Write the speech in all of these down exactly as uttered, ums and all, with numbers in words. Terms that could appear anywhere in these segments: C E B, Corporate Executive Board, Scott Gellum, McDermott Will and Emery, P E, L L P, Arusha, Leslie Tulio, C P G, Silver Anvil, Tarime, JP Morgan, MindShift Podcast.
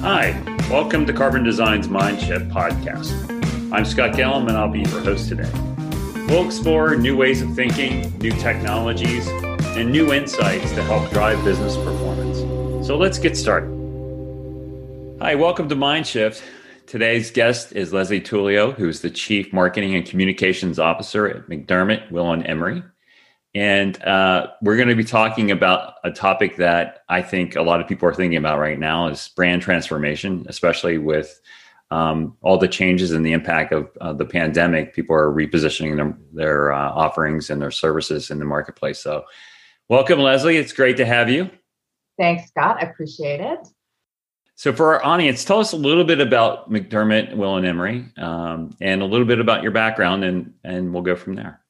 Hi, welcome to Carbon Design's MindShift Podcast. I'm Scott Gellum, and I'll be your host today. We'll explore new ways of thinking, new technologies, and new insights to help drive business performance. So let's get started. Hi, welcome to MindShift. Today's guest is Leslie Tulio, who is the Chief Marketing and Communications Officer at McDermott Will and Emery. And uh, we're going to be talking about a topic that I think a lot of people are thinking about right now is brand transformation, especially with um, all the changes and the impact of uh, the pandemic. People are repositioning their, their uh, offerings and their services in the marketplace. So welcome, Leslie. It's great to have you. Thanks, Scott. I appreciate it. So for our audience, tell us a little bit about McDermott Will and Emery um, and a little bit about your background, and, and we'll go from there.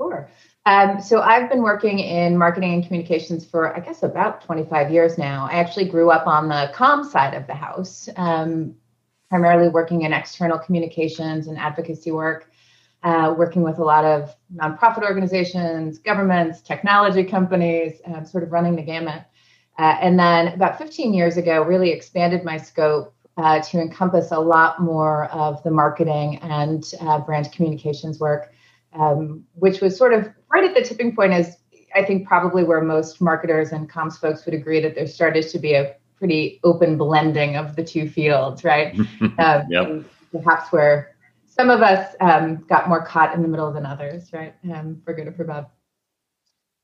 Sure. Um, so I've been working in marketing and communications for, I guess, about twenty-five years now. I actually grew up on the comm side of the house, um, primarily working in external communications and advocacy work, uh, working with a lot of nonprofit organizations, governments, technology companies, um, sort of running the gamut. Uh, and then about fifteen years ago, really expanded my scope uh, to encompass a lot more of the marketing and uh, brand communications work. Um, which was sort of right at the tipping point, is I think probably where most marketers and comms folks would agree that there started to be a pretty open blending of the two fields, right? um, yep. Perhaps where some of us um, got more caught in the middle than others, right? Um, for good or for bad.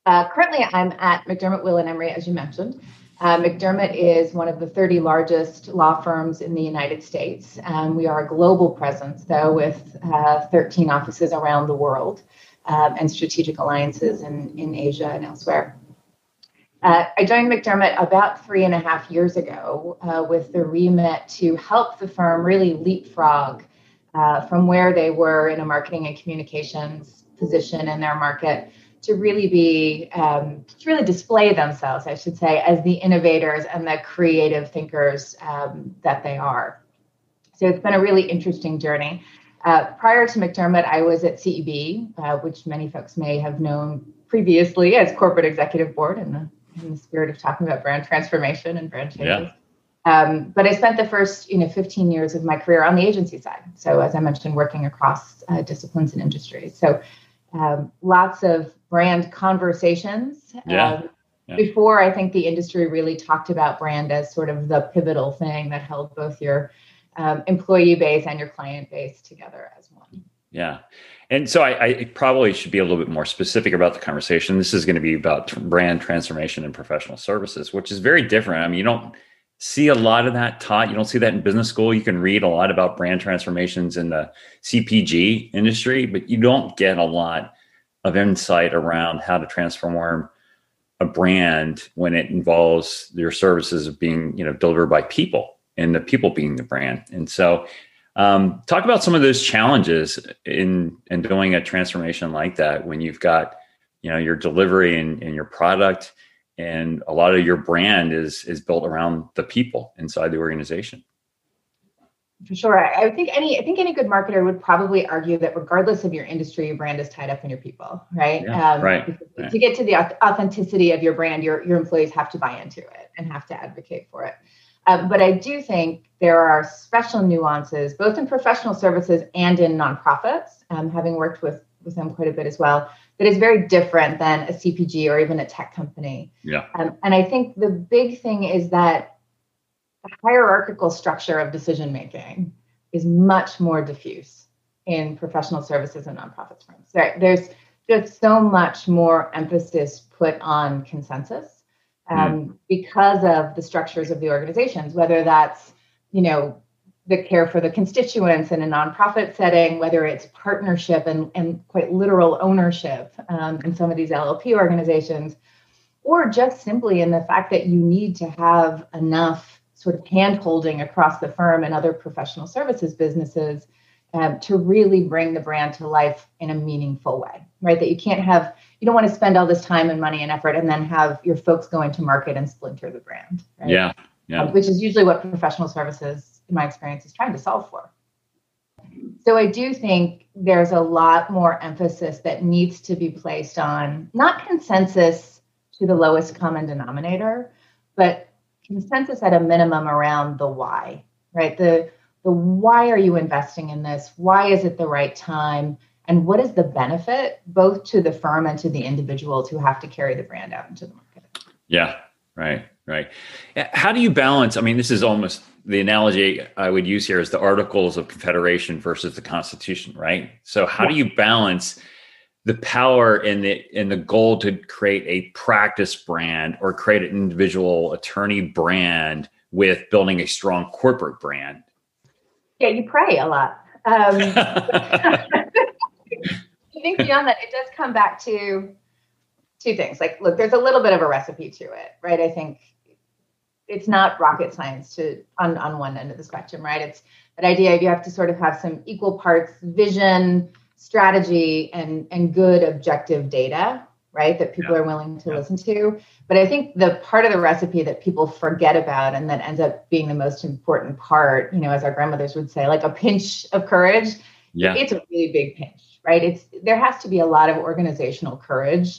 Uh, currently, I'm at McDermott Will and Emery, as you mentioned. Uh, McDermott is one of the thirty largest law firms in the United States. Um, we are a global presence, though, with uh, thirteen offices around the world um, and strategic alliances in, in Asia and elsewhere. Uh, I joined McDermott about three and a half years ago uh, with the remit to help the firm really leapfrog uh, from where they were in a marketing and communications position in their market, to really be, um, to really display themselves, I should say, as the innovators and the creative thinkers um, that they are. So it's been a really interesting journey. Uh, prior to McDermott, I was at C E B, uh, which many folks may have known previously as Corporate Executive Board, in the, in the spirit of talking about brand transformation and brand changes. Yeah. Um, but I spent the first you know, fifteen years of my career on the agency side. So as I mentioned, working across uh, disciplines and industries. So um, lots of brand conversations. Yeah. Um, yeah. Before, I think the industry really talked about brand as sort of the pivotal thing that held both your um, employee base and your client base together as one. Yeah. And so I, I probably should be a little bit more specific about the conversation. This is going to be about t- brand transformation and professional services, which is very different. I mean, you don't see a lot of that taught. You don't see that in business school. You can read a lot about brand transformations in the C P G industry, but you don't get a lot of insight around how to transform a brand when it involves your services of being, you know, delivered by people and the people being the brand. And so um, talk about some of those challenges in, in doing a transformation like that, when you've got, you know, your delivery and, and your product, and a lot of your brand is, is built around the people inside the organization. For sure. I think any I think any good marketer would probably argue that regardless of your industry, your brand is tied up in your people, right? Yeah, um, right, right. To get to the authenticity of your brand, your, your employees have to buy into it and have to advocate for it. Um, but I do think there are special nuances, both in professional services and in nonprofits, um, having worked with, with them quite a bit as well, that is very different than a C P G or even a tech company. Yeah. Um, and I think the big thing is that the hierarchical structure of decision-making is much more diffuse in professional services and nonprofits firms. Right? There's just so much more emphasis put on consensus um, mm. because of the structures of the organizations, whether that's, you know, the care for the constituents in a nonprofit setting, whether it's partnership and, and quite literal ownership um, in some of these L L P organizations, or just simply in the fact that you need to have enough sort of hand-holding across the firm and other professional services businesses um, to really bring the brand to life in a meaningful way, right? That you can't have, you don't want to spend all this time and money and effort and then have your folks go into market and splinter the brand, right? Yeah, yeah. Um, which is usually what professional services, in my experience, is trying to solve for. So I do think there's a lot more emphasis that needs to be placed on not consensus to the lowest common denominator, but consensus at a minimum around the why, right? The the why are you investing in this? Why is it the right time? And what is the benefit both to the firm and to the individuals who have to carry the brand out into the market? Yeah, right, right. How do you balance? I mean, this is almost the analogy I would use here is the Articles of Confederation versus the Constitution, right? So how yeah. do you balance the power and the and the goal to create a practice brand or create an individual attorney brand with building a strong corporate brand? Yeah, you pray a lot. Um, I think beyond that, it does come back to two things. Like, look, there's a little bit of a recipe to it, right? I think it's not rocket science to on, on one end of the spectrum, right? It's that idea of you have to sort of have some equal parts vision, strategy, and and good objective data, right? That people yeah. are willing to yeah. listen to. But I think the part of the recipe that people forget about and that ends up being the most important part, you know, as our grandmothers would say, like a pinch of courage, yeah. it's a really big pinch, right? It's there has to be a lot of organizational courage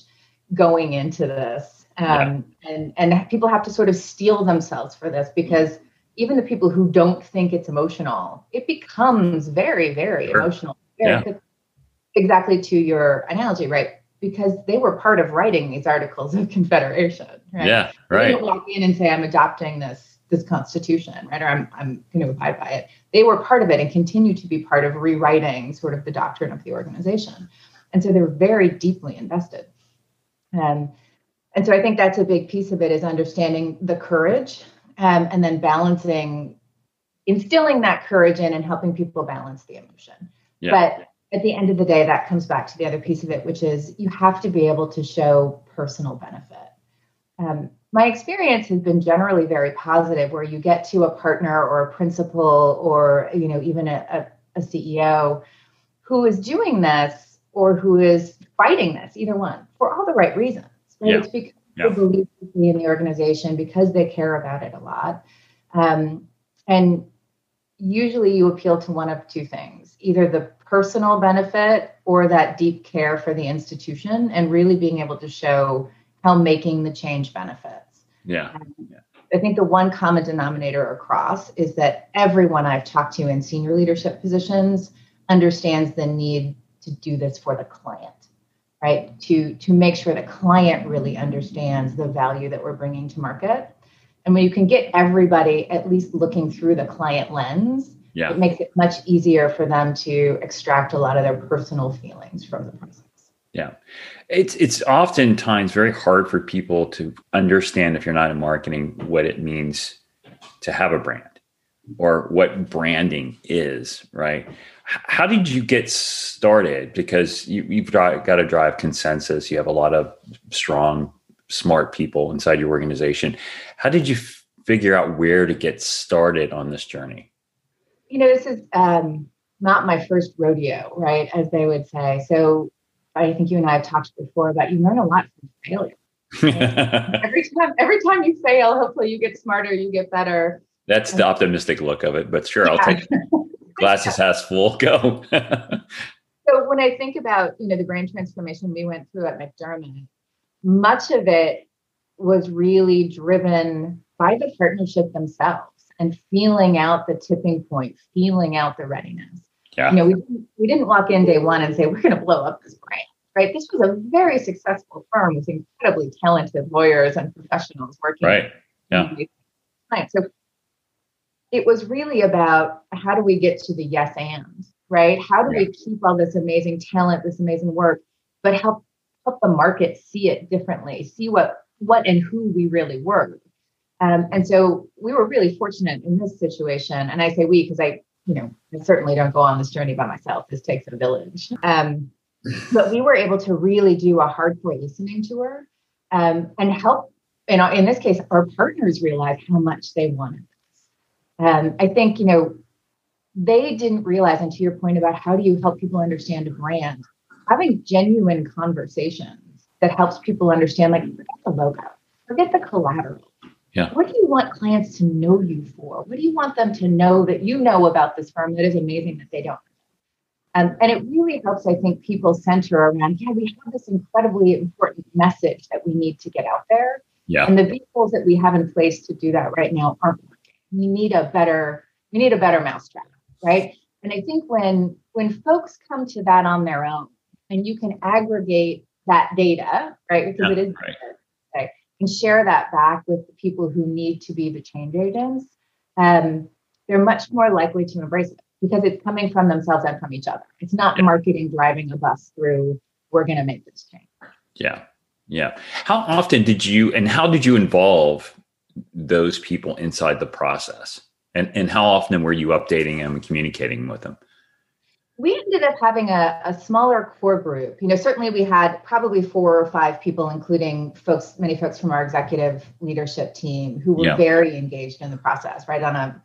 going into this. Um, yeah. and, and people have to sort of steel themselves for this, because even the people who don't think it's emotional, it becomes very, very sure. emotional. Very yeah. Exactly to your analogy, right? Because they were part of writing these Articles of Confederation, right? Yeah, right. They didn't walk in and say, I'm adopting this, this constitution, right? Or I'm, I'm going to abide by it. They were part of it and continue to be part of rewriting sort of the doctrine of the organization. And so they're very deeply invested. Um, and so I think that's a big piece of it, is understanding the courage um, and then balancing, instilling that courage in and helping people balance the emotion. Yeah. But at the end of the day, that comes back to the other piece of it, which is you have to be able to show personal benefit. Um, my experience has been generally very positive, where you get to a partner or a principal or, you know, even a, a, a C E O who is doing this or who is fighting this, either one, for all the right reasons. Right? Yeah. It's because yeah. they believe in the organization, because they care about it a lot. Um, and usually you appeal to one of two things, either the personal benefit or that deep care for the institution and really being able to show how making the change benefits. Yeah. Um, yeah. I think the one common denominator across is that everyone I've talked to in senior leadership positions understands the need to do this for the client, right? To, to make sure the client really understands the value that we're bringing to market. And when you can get everybody at least looking through the client lens, yeah. it makes it much easier for them to extract a lot of their personal feelings from the process. Yeah. It's it's oftentimes very hard for people to understand, if you're not in marketing, what it means to have a brand or what branding is, right? How did you get started? Because you, you've got to drive consensus. You have a lot of strong, smart people inside your organization. How did you f- figure out where to get started on this journey? You know, this is um, not my first rodeo, right? As they would say. So I think you and I have talked before about you learn a lot from failure. Right? every time, every time you fail, hopefully you get smarter, you get better. That's the optimistic look of it, but sure, yeah. I'll take glasses half full. Go. So when I think about, you know, the brand transformation we went through at McDermott, much of it was really driven by the partnership themselves. And feeling out the tipping point, feeling out the readiness. Yeah. You know, we didn't, we didn't walk in day one and say, we're going to blow up this brand, right? This was a very successful firm with incredibly talented lawyers and professionals working. Right. Yeah. So it was really about how do we get to the yes and, right? How do yeah. we keep all this amazing talent, this amazing work, but help help the market see it differently, see what what and who we really were. Um, and so we were really fortunate in this situation. And I say we, because I, you know, I certainly don't go on this journey by myself. This takes a village. Um, but we were able to really do a hardcore listening tour um, and help, in, in this case, our partners realize how much they wanted this. Um, I think, you know, they didn't realize, and to your point about how do you help people understand a brand, having genuine conversations that helps people understand, like, forget the logo, forget the collateral. Yeah. What do you want clients to know you for? What do you want them to know that you know about this firm that is amazing that they don't? Um, and it really helps, I think, people center around, yeah, we have this incredibly important message that we need to get out there. Yeah. And the vehicles that we have in place to do that right now aren't working. We need a better, we need a better mousetrap, right? And I think when when folks come to that on their own, and you can aggregate that data, right? Because yeah, it is right. data, okay, and share that back with the people who need to be the change agents, um, they're much more likely to embrace it because it's coming from themselves and from each other. It's not yeah. marketing driving a bus through, we're going to make this change. Yeah. Yeah. How often did you, and how did you involve those people inside the process? And and how often were you updating them and communicating with them? We ended up having a, a smaller core group. You know, certainly we had probably four or five people, including folks, many folks from our executive leadership team who were yeah. very engaged in the process, right? On a,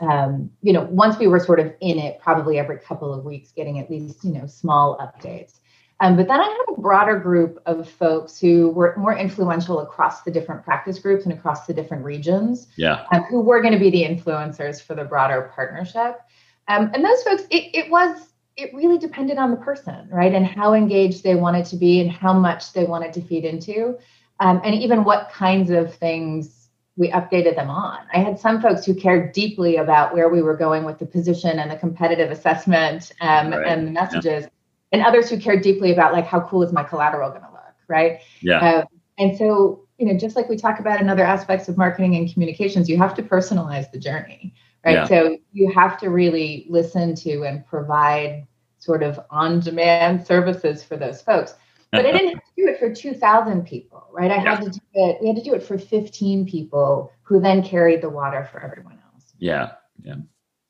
um, you know, once we were sort of in it, probably every couple of weeks getting at least, you know, small updates. Um, but then I had a broader group of folks who were more influential across the different practice groups and across the different regions, yeah. um, who were going to be the influencers for the broader partnership. Um, and those folks, it, it was, it really depended on the person, right? And how engaged they wanted to be and how much they wanted to feed into, um, and even what kinds of things we updated them on. I had some folks who cared deeply about where we were going with the position and the competitive assessment um, right. and the messages. Yeah. And others who cared deeply about, like, how cool is my collateral going to look, right? Yeah. Uh, and so, you know, just like we talk about in other aspects of marketing and communications, you have to personalize the journey, right? Yeah. So you have to really listen to and provide sort of on-demand services for those folks. But I didn't have to do it for two thousand people, right? I yeah. had to do it. We had to do it for fifteen people who then carried the water for everyone else. Yeah, yeah.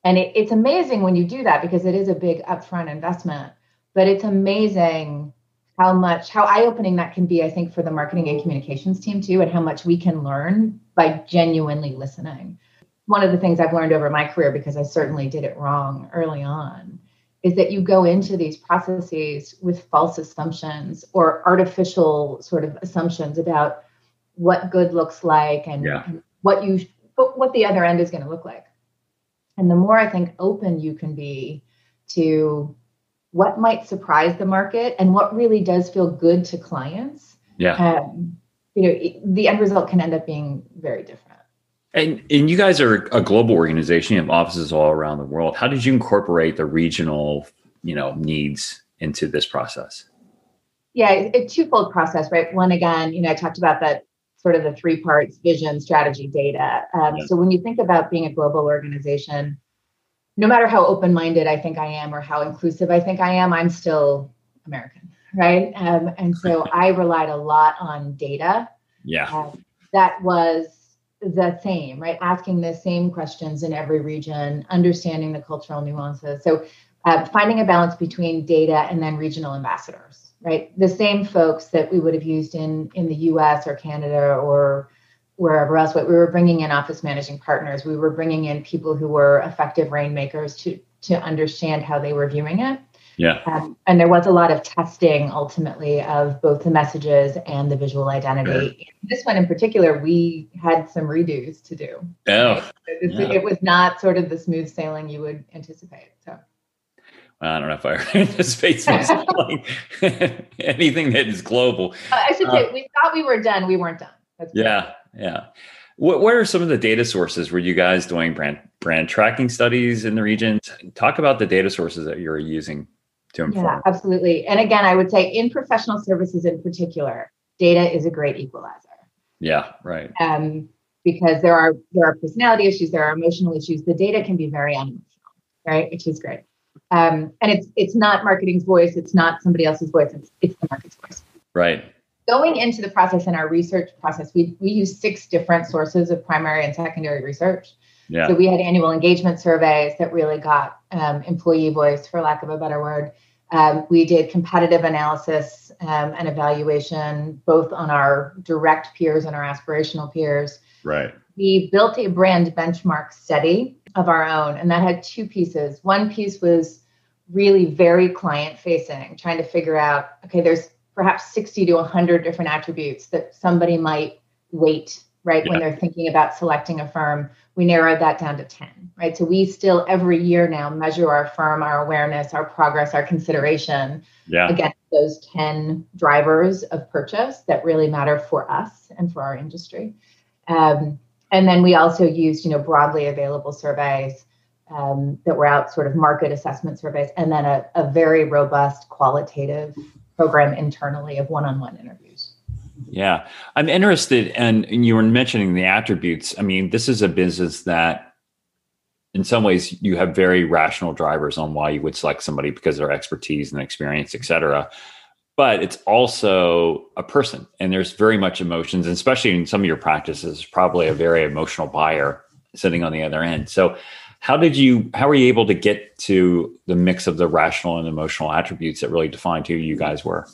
And it, it's amazing when you do that because it is a big upfront investment. But it's amazing how much, how eye-opening that can be, I think, for the marketing and communications team too, and how much we can learn by genuinely listening. One of the things I've learned over my career, because I certainly did it wrong early on, is that you go into these processes with false assumptions or artificial sort of assumptions about what good looks like and, yeah. and what you, what the other end is going to look like. And the more, I think, open you can be to what might surprise the market and what really does feel good to clients. Yeah. Um, you know, it, the end result can end up being very different. And and you guys are a global organization. You have offices all around the world. How did you incorporate the regional, you know, needs into this process? Yeah, a twofold process, right? One, again, you know, I talked about that sort of the three parts: vision, strategy, data. Um, yeah. So when you think about being a global organization, no matter how open-minded I think I am or how inclusive I think I am, I'm still American, right? Um, and so I relied a lot on data. Yeah. Um, that was the same, right? Asking the same questions in every region, understanding the cultural nuances. So uh, finding a balance between data and then regional ambassadors, right? The same folks that we would have used in, in the U S or Canada or wherever else, but we were bringing in office managing partners. We were bringing in people who were effective rainmakers to to understand how they were viewing it. Yeah. Um, and there was a lot of testing ultimately of both the messages and the visual identity. Yeah. This one in particular, we had some redos to do. Oh. Right? So this, yeah. It was not sort of the smooth sailing you would anticipate. So. Well, I don't know if I anticipate anything that is global. Uh, I should uh, say we thought we were done. We weren't done. That's yeah. Great. Yeah. What, what are some of the data sources? Were you guys doing brand brand tracking studies in the region? Talk about the data sources that you're using to inform. Yeah, absolutely. And again, I would say in professional services in particular, data is a great equalizer. Yeah, right. Um, because there are there are personality issues, there are emotional issues. The data can be very unemotional, right? Which is great. Um, and it's it's not marketing's voice. It's not somebody else's voice. It's, it's the market's voice. Right. Going into the process in our research process, we we used six different sources of primary and secondary research. Yeah. So we had annual engagement surveys that really got um, employee voice, for lack of a better word. Um, we did competitive analysis um, and evaluation, both on our direct peers and our aspirational peers. Right. We built a brand benchmark study of our own, and that had two pieces. One piece was really very client-facing, trying to figure out, okay, there's perhaps sixty to one hundred different attributes that somebody might weight, right, yeah. when they're thinking about selecting a firm. We narrowed that down to ten, right? So we still every year now measure our firm, our awareness, our progress, our consideration yeah. against those ten drivers of purchase that really matter for us and for our industry. Um, and then we also used, you know, broadly available surveys um, that were out, sort of market assessment surveys, and then a, a very robust qualitative program internally of one-on-one interviews. Yeah. I'm interested, and in, in you were mentioning the attributes. I mean, this is a business that in some ways you have very rational drivers on why you would select somebody because of their expertise and experience, et cetera. But it's also a person, and there's very much emotions, and especially in some of your practices, probably a very emotional buyer sitting on the other end. So how did you, how were you able to get to the mix of the rational and emotional attributes that really defined who you guys were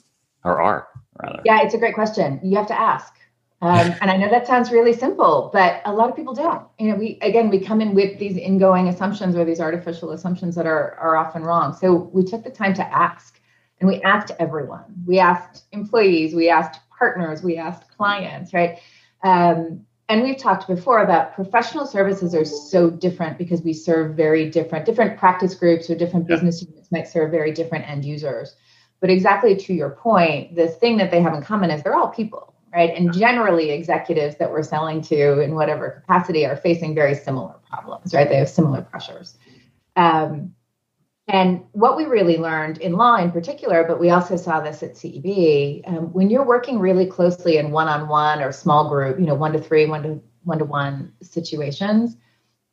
or are? Rather. Yeah, it's a great question. You have to ask. Um, and I know that sounds really simple, but a lot of people don't. You know, we, again, we come in with these ingoing assumptions or these artificial assumptions that are, are often wrong. So we took the time to ask, and we asked everyone. We asked employees, we asked partners, we asked clients, right? Um, and we've talked before about professional services are so different because we serve very different, different practice groups or different yeah. business units might serve very different end users. But exactly to your point, the thing that they have in common is they're all people, right? And generally executives that we're selling to in whatever capacity are facing very similar problems, right? They have similar pressures. Um, and what we really learned in law in particular, but we also saw this at C E B, um, when you're working really closely in one-on-one or small group, you know, one to three, one to one-to-one situations,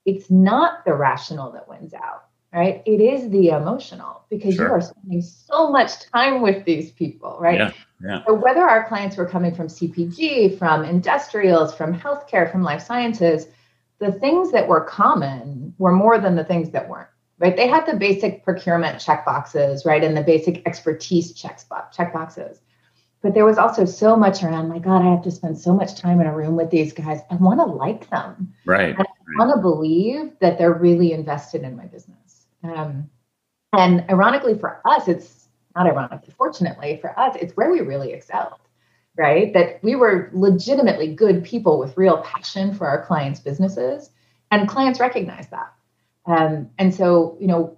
it's not the rational that wins out. Right? It is the emotional, because sure. you are spending so much time with these people, right? Yeah, yeah. So whether our clients were coming from C P G, from industrials, from healthcare, from life sciences, the things that were common were more than the things that weren't, right? They had the basic procurement checkboxes, right? And the basic expertise checkboxes. But there was also so much around, my God, I have to spend so much time in a room with these guys. I want to like them. Right. And I want to believe that they're really invested in my business. Um, and ironically for us, it's not ironically, fortunately for us, it's where we really excelled, right? That we were legitimately good people with real passion for our clients' businesses, and clients recognize that. Um, and so, you know,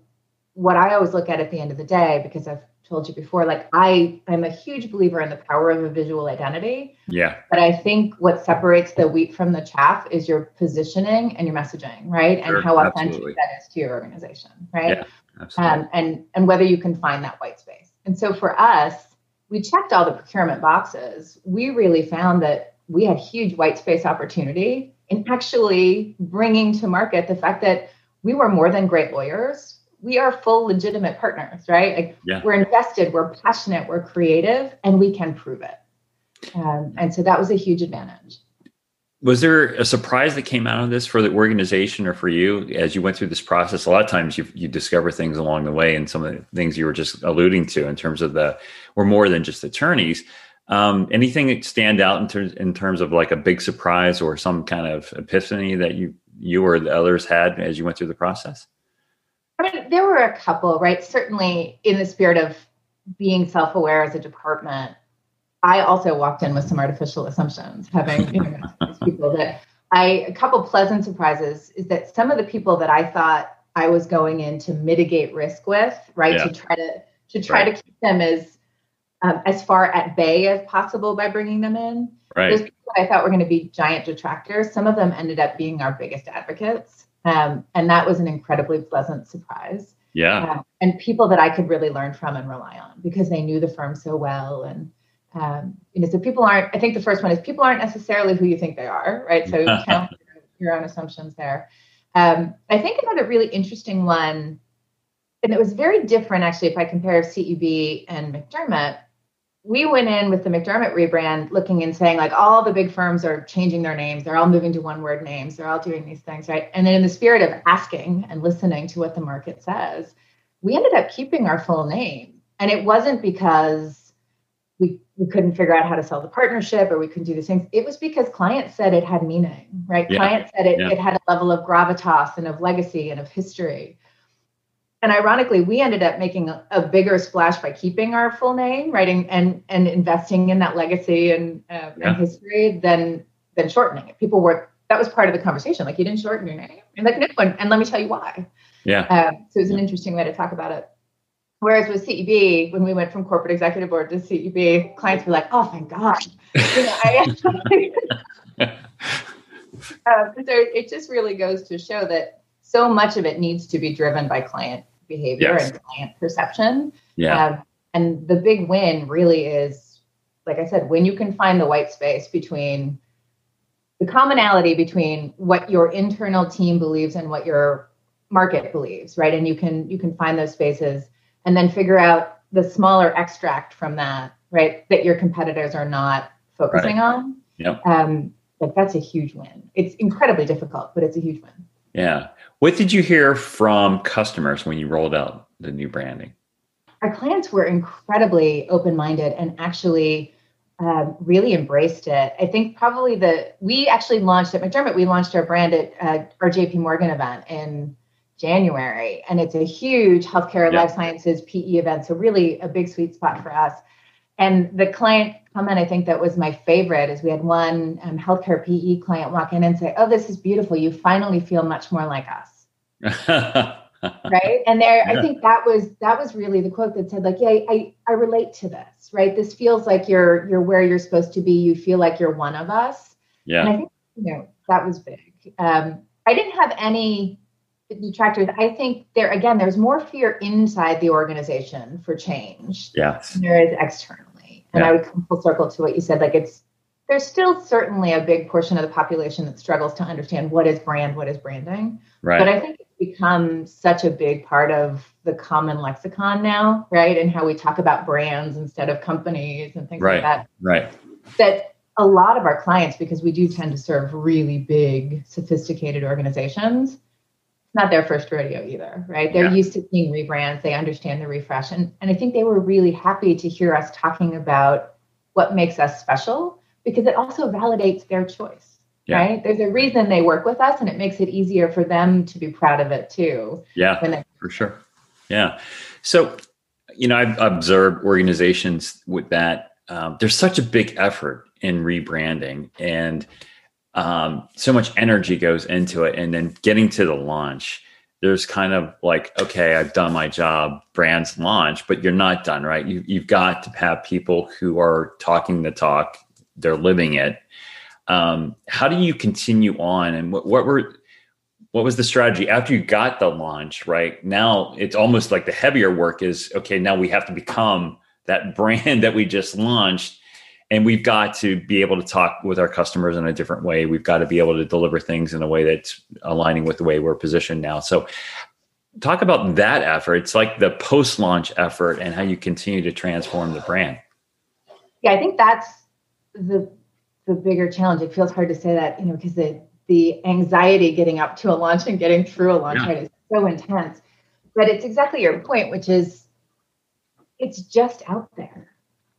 what I always look at at the end of the day, because I've told you before, like I, I'm a huge believer in the power of a visual identity. Yeah. But I think what separates the wheat from the chaff is your positioning and your messaging, right? Sure, and how authentic absolutely. That is to your organization, right? Yeah, absolutely. Um, and, and whether you can find that white space. And so for us, we checked all the procurement boxes. We really found that we had huge white space opportunity in actually bringing to market the fact that we were more than great lawyers. We are full legitimate partners, right? Like yeah. we're invested, we're passionate, we're creative, and we can prove it. Um, and so that was a huge advantage. Was there a surprise that came out of this for the organization or for you as you went through this process? A lot of times you you discover things along the way, and some of the things you were just alluding to in terms of the, we're more than just attorneys. Um, anything that stand out in terms in terms of like a big surprise or some kind of epiphany that you you or the others had as you went through the process? I mean, there were a couple, right? Certainly in the spirit of being self-aware as a department, I also walked in with some artificial assumptions, having, you know, these people that I, a couple pleasant surprises is that some of the people that I thought I was going in to mitigate risk with, right? Yeah. To try to, to try right. to keep them as, um, as far at bay as possible by bringing them in. Right. Those people that I thought were going to be giant detractors, some of them ended up being our biggest advocates. Um, and that was an incredibly pleasant surprise. Yeah. Uh, and people that I could really learn from and rely on because they knew the firm so well. And, um, you know, so people aren't, I think the first one is people aren't necessarily who you think they are, right? So count your own assumptions there. Um, I think another really interesting one, and it was very different actually, if I compare C E B and McDermott, we went in with the McDermott rebrand looking and saying like all the big firms are changing their names. They're all moving to one word names. They're all doing these things, right? And then in the spirit of asking and listening to what the market says, we ended up keeping our full name. And it wasn't because we, we couldn't figure out how to sell the partnership or we couldn't do these things. It was because clients said it had meaning, right? Yeah. Clients said it, yeah. it had a level of gravitas and of legacy and of history. And ironically, we ended up making a, a bigger splash by keeping our full name, right, and and, and investing in that legacy and, uh, yeah. and history than than shortening it. People were, that was part of the conversation. Like, you didn't shorten your name. And like, no one, and let me tell you why. Yeah. Um, so it was an interesting way to talk about it. Whereas with C E B, when we went from Corporate Executive Board to C E B, clients were like, oh, thank God. You know, I, um, so it just really goes to show that so much of it needs to be driven by client behavior yes. and client perception. Yeah. Um, and the big win really is, like I said, when you can find the white space between the commonality between what your internal team believes and what your market believes, right? And you can you can find those spaces and then figure out the smaller extract from that, right? That your competitors are not focusing right. on. Yep. Um, but that's a huge win. It's incredibly difficult, but it's a huge win. Yeah. What did you hear from customers when you rolled out the new branding? Our clients were incredibly open-minded and actually um, really embraced it. I think probably the, we actually launched at McDermott, we launched our brand at uh, our J P Morgan event in January, and it's a huge healthcare, yeah. life sciences, P E event. So really a big sweet spot for us. And the client comment, I think that was my favorite, is we had one um, healthcare P E client walk in and say, oh, this is beautiful. You finally feel much more like us. Right. And there, yeah. I think that was, that was really the quote that said like, yeah, I, I relate to this, right? This feels like you're, you're where you're supposed to be. You feel like you're one of us. Yeah. And I think, you know, that was big. Um, I didn't have any detractors. I think there, again, there's more fear inside the organization for change yes. than there is externally. And yeah. I would come full circle to what you said. Like it's, there's still certainly a big portion of the population that struggles to understand what is brand, what is branding. Right. But I think it's become such a big part of the common lexicon now, right? And how we talk about brands instead of companies and things right. like that. Right. That a lot of our clients, because we do tend to serve really big, sophisticated organizations, not their first rodeo either, right? They're yeah. used to seeing rebrands. They understand the refresh. And, and I think they were really happy to hear us talking about what makes us special, because it also validates their choice, yeah. right? There's a reason they work with us, and it makes it easier for them to be proud of it too. Yeah, they- for sure. Yeah. So, you know, I've observed organizations with that. Um, there's such a big effort in rebranding, and Um, so much energy goes into it. And then getting to the launch, there's kind of like, okay, I've done my job, brand's launch, but you're not done, right? You, you've got to have people who are talking the talk, they're living it. Um, how do you continue on? And what, what were, what was the strategy after you got the launch, right? Now it's almost like the heavier work is, okay, now we have to become that brand that we just launched. And we've got to be able to talk with our customers in a different way. We've got to be able to deliver things in a way that's aligning with the way we're positioned now. So talk about that effort. It's like the post-launch effort and how you continue to transform the brand. Yeah, I think that's the the bigger challenge. It feels hard to say that, you know, because the, the anxiety getting up to a launch and getting through a launch yeah. right, is so intense. But it's exactly your point, which is it's just out there.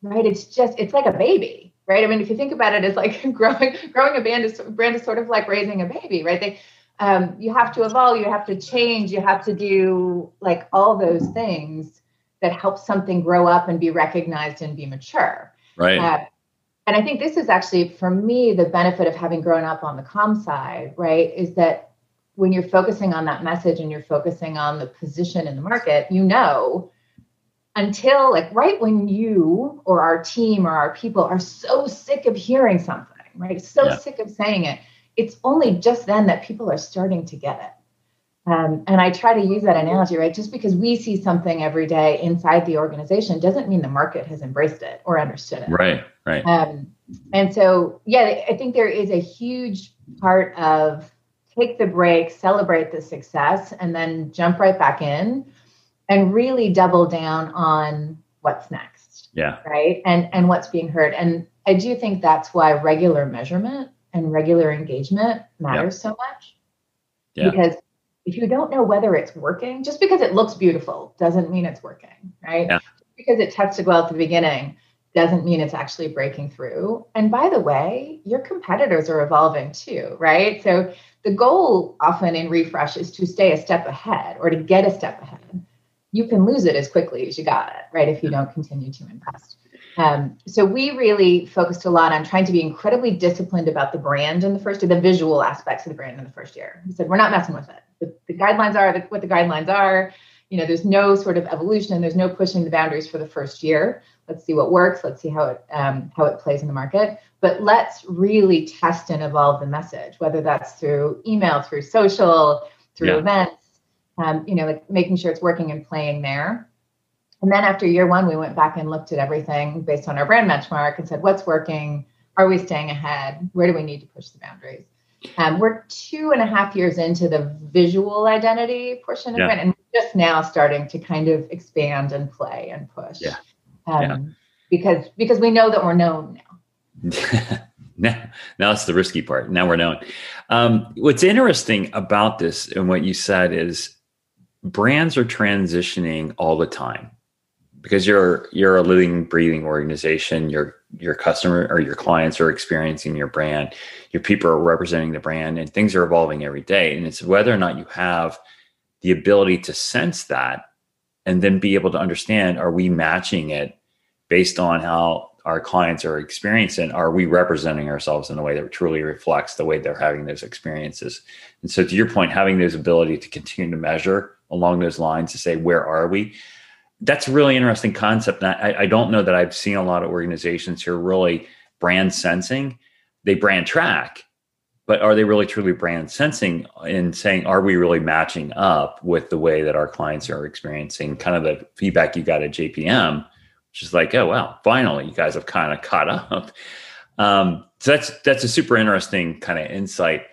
Right. It's just, it's like a baby, right? I mean, if you think about it, it's like growing, growing a brand is, brand is sort of like raising a baby, right? They, um, you have to evolve, you have to change, you have to do like all those things that help something grow up and be recognized and be mature. Right. Uh, and I think this is actually, for me, the benefit of having grown up on the comm side, right? Is that when you're focusing on that message and you're focusing on the position in the market, you know, until like right when you or our team or our people are so sick of hearing something, right? So yeah. sick of saying it. It's only just then that people are starting to get it. Um, and I try to use that analogy, right? Just because we see something every day inside the organization doesn't mean the market has embraced it or understood it. Right, right. Um, and so, yeah, I think there is a huge part of take the break, celebrate the success, and then jump right back in. And really double down on what's next, yeah, right, and and what's being heard. And I do think that's why regular measurement and regular engagement matters yeah. so much. Yeah. Because if you don't know whether it's working, just because it looks beautiful doesn't mean it's working, right? Yeah. Just because it tested well at the beginning doesn't mean it's actually breaking through. And by the way, your competitors are evolving too, right? So the goal often in refresh is to stay a step ahead or to get a step ahead. You can lose it as quickly as you got it, right? If you don't continue to invest. Um, so we really focused a lot on trying to be incredibly disciplined about the brand in the first year, the visual aspects of the brand in the first year. We said, we're not messing with it. The, the guidelines are the, what the guidelines are. you know, there's no sort of evolution and there's no pushing the boundaries for the first year. Let's see what works. Let's see how it um, how it plays in the market. But let's really test and evolve the message, whether that's through email, through social, through yeah. events, um, you know, like making sure it's working and playing there. And then after year one, we went back and looked at everything based on our brand benchmark and said, what's working? Are we staying ahead? Where do we need to push the boundaries? Um, we're two and a half years into the visual identity portion of yeah. it, and we're just now starting to kind of expand and play and push. Yeah. Um, yeah. Because because we know that we're known now. now, now that's the risky part. Now we're known. Um, what's interesting about this and what you said is brands are transitioning all the time because you're you're a living, breathing organization. Your your customer or your clients are experiencing your brand. Your people are representing the brand, and things are evolving every day. And it's whether or not you have the ability to sense that and then be able to understand, are we matching it based on how our clients are experiencing? Are we representing ourselves in a way that truly reflects the way they're having those experiences? And so to your point, having those ability to continue to measure along those lines to say, where are we? That's a really interesting concept. And I, I don't know that I've seen a lot of organizations who are really brand sensing. They brand track, but are they really truly brand sensing and saying, are we really matching up with the way that our clients are experiencing? Kind of the feedback you got at J P M, which is like, oh, wow, finally, you guys have kind of caught up. Um, so that's that's a super interesting kind of insight.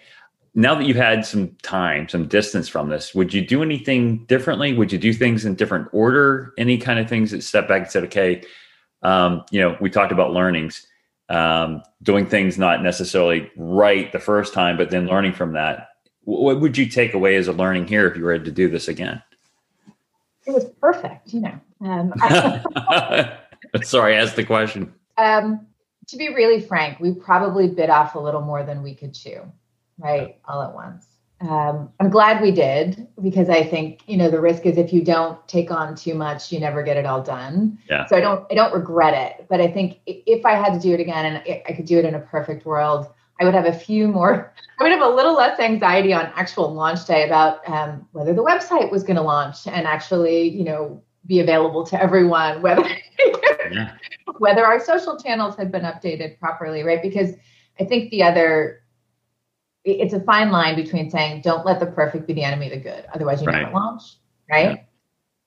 Now that you've had some time, some distance from this, would you do anything differently? Would you do things in different order? Any kind of things that step back and said, okay, um, you know, we talked about learnings. Um, doing things not necessarily right the first time, but then learning from that. What would you take away as a learning here if you were to do this again? It was perfect, you know. Um, I, Sorry, ask the question. Um, to be really frank, we probably bit off a little more than we could chew, right, yeah. all at once. Um, I'm glad we did, because I think, you know, the risk is if you don't take on too much, you never get it all done. Yeah. So I don't, I don't regret it, but I think if I had to do it again and I could do it in a perfect world, I would have a few more, I would have a little less anxiety on actual launch day about, um, whether the website was going to launch and actually, you know, be available to everyone, whether, yeah. whether our social channels had been updated properly. Right. Because I think the other, it's a fine line between saying, don't let the perfect be the enemy of the good. Otherwise you right. never launch. Right.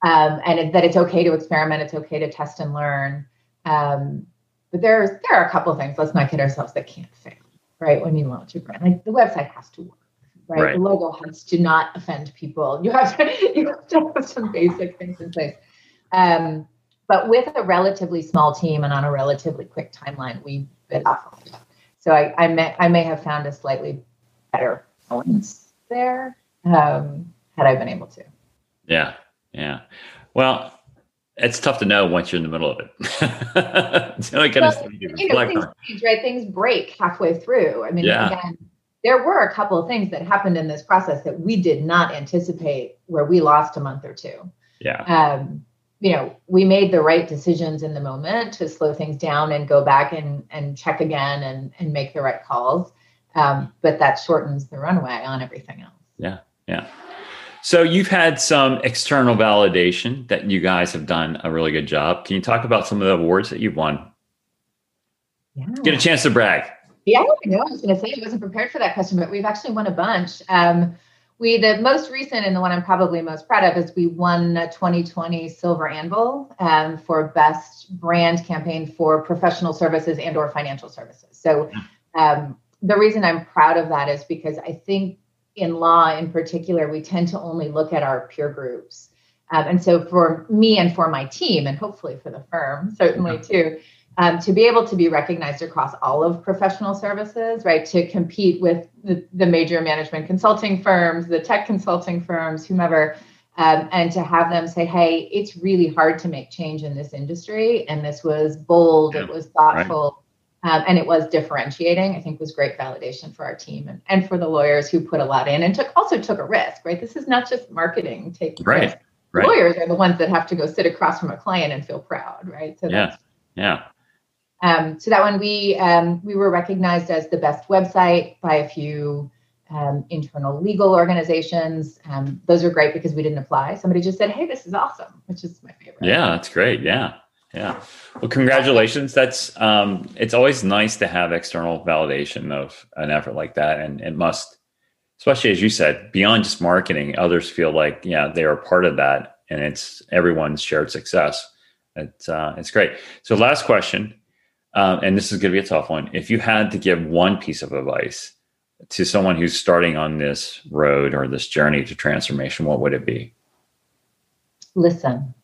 Yeah. Um, and it, that it's okay to experiment. It's okay to test and learn. Um, but there's, there are a couple of things. Let's not kid ourselves, that can't fail. Right. When you launch your brand, like the website has to work, right? right. The logo has to not offend people. You have to, you have to have some basic things in place. Um, but with a relatively small team and on a relatively quick timeline, we bit off. So I, I may, I may have found a slightly better balance there um, had I been able to. Yeah. Yeah. Well, it's tough to know once you're in the middle of it. So I kind well, of you know, things change, right? Things break halfway through. I mean, yeah. again, there were a couple of things that happened in this process that we did not anticipate where we lost a month or two. Yeah. Um, you know, we made the right decisions in the moment to slow things down and go back and, and check again and, and make the right calls. Um, but that shortens the runway on everything else. Yeah. Yeah. So you've had some external validation that you guys have done a really good job. Can you talk about some of the awards that you've won? Yeah. Get a chance to brag. Yeah, I know. I was going to say, I wasn't prepared for that question, but we've actually won a bunch. Um, we, the most recent and the one I'm probably most proud of is we won a twenty twenty Silver Anvil um, for best brand campaign for professional services and or financial services. So, um, the reason I'm proud of that is because I think in law in particular, we tend to only look at our peer groups. Um, and so for me and for my team, and hopefully for the firm, certainly too, um, to be able to be recognized across all of professional services, right, to compete with the, the major management consulting firms, the tech consulting firms, whomever, um, and to have them say, hey, it's really hard to make change in this industry. And this was bold, yeah. it was thoughtful. Right. Um, and it was differentiating, I think was great validation for our team and, and for the lawyers who put a lot in and took also took a risk, right? This is not just marketing taking right, risk. Right. Lawyers are the ones that have to go sit across from a client and feel proud, right? So yeah, that's, yeah. Um, so that one, we um, we were recognized as the best website by a few um, internal legal organizations. Um, those are great because we didn't apply. Somebody just said, hey, this is awesome, which is my favorite. Yeah, that's great. Yeah. Yeah. Well, congratulations. That's, um, it's always nice to have external validation of an effort like that. And it must, especially as you said, beyond just marketing, others feel like, yeah, they are part of that and it's everyone's shared success. It's, uh, it's great. So last question, um, and this is going to be a tough one. If you had to give one piece of advice to someone who's starting on this road or this journey to transformation, what would it be? Listen.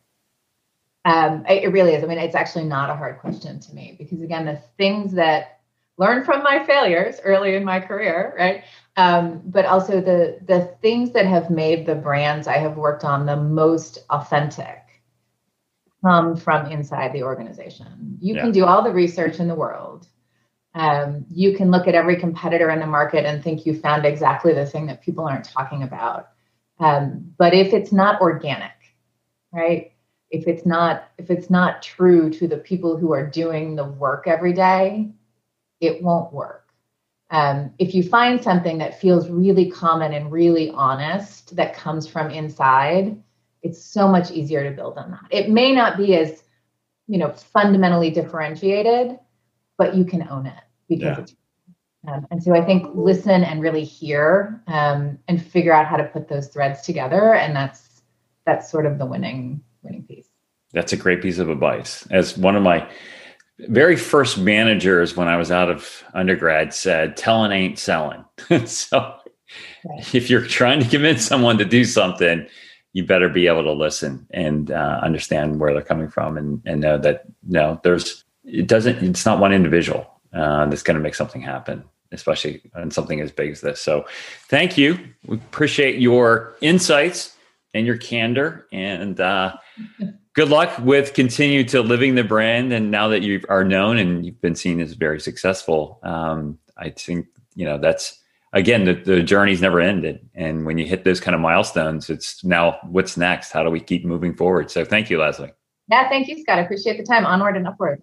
Um, it really is. I mean, it's actually not a hard question to me because, again, the things that learn from my failures early in my career, right? Um, but also the the things that have made the brands I have worked on the most authentic come from inside the organization. You yeah. can do all the research in the world. Um, you can look at every competitor in the market and think you found exactly the thing that people aren't talking about. Um, but if it's not organic, right? If it's not, if it's not true to the people who are doing the work every day, it won't work. Um, if you find something that feels really common and really honest that comes from inside, it's so much easier to build on that. It may not be as, you know, fundamentally differentiated, but you can own it because yeah. it's. Um, and so I think listen and really hear um, and figure out how to put those threads together, and that's that's sort of the winning. winning piece. That's a great piece of advice. As one of my very first managers when I was out of undergrad said, telling ain't selling. So right. If you're trying to convince someone to do something, you better be able to listen and uh, understand where they're coming from and, and know that no, there's, it doesn't, it's not one individual uh, that's going to make something happen, especially on something as big as this. So thank you. We appreciate your insights and your candor, and uh, good luck with continue to living the brand. And now that you are known and you've been seen as very successful, um, I think, you know, that's, again, the, the journey's never ended. And when you hit those kind of milestones, it's now what's next? How do we keep moving forward? So thank you, Leslie. Yeah, thank you, Scott. I appreciate the time. Onward and upward.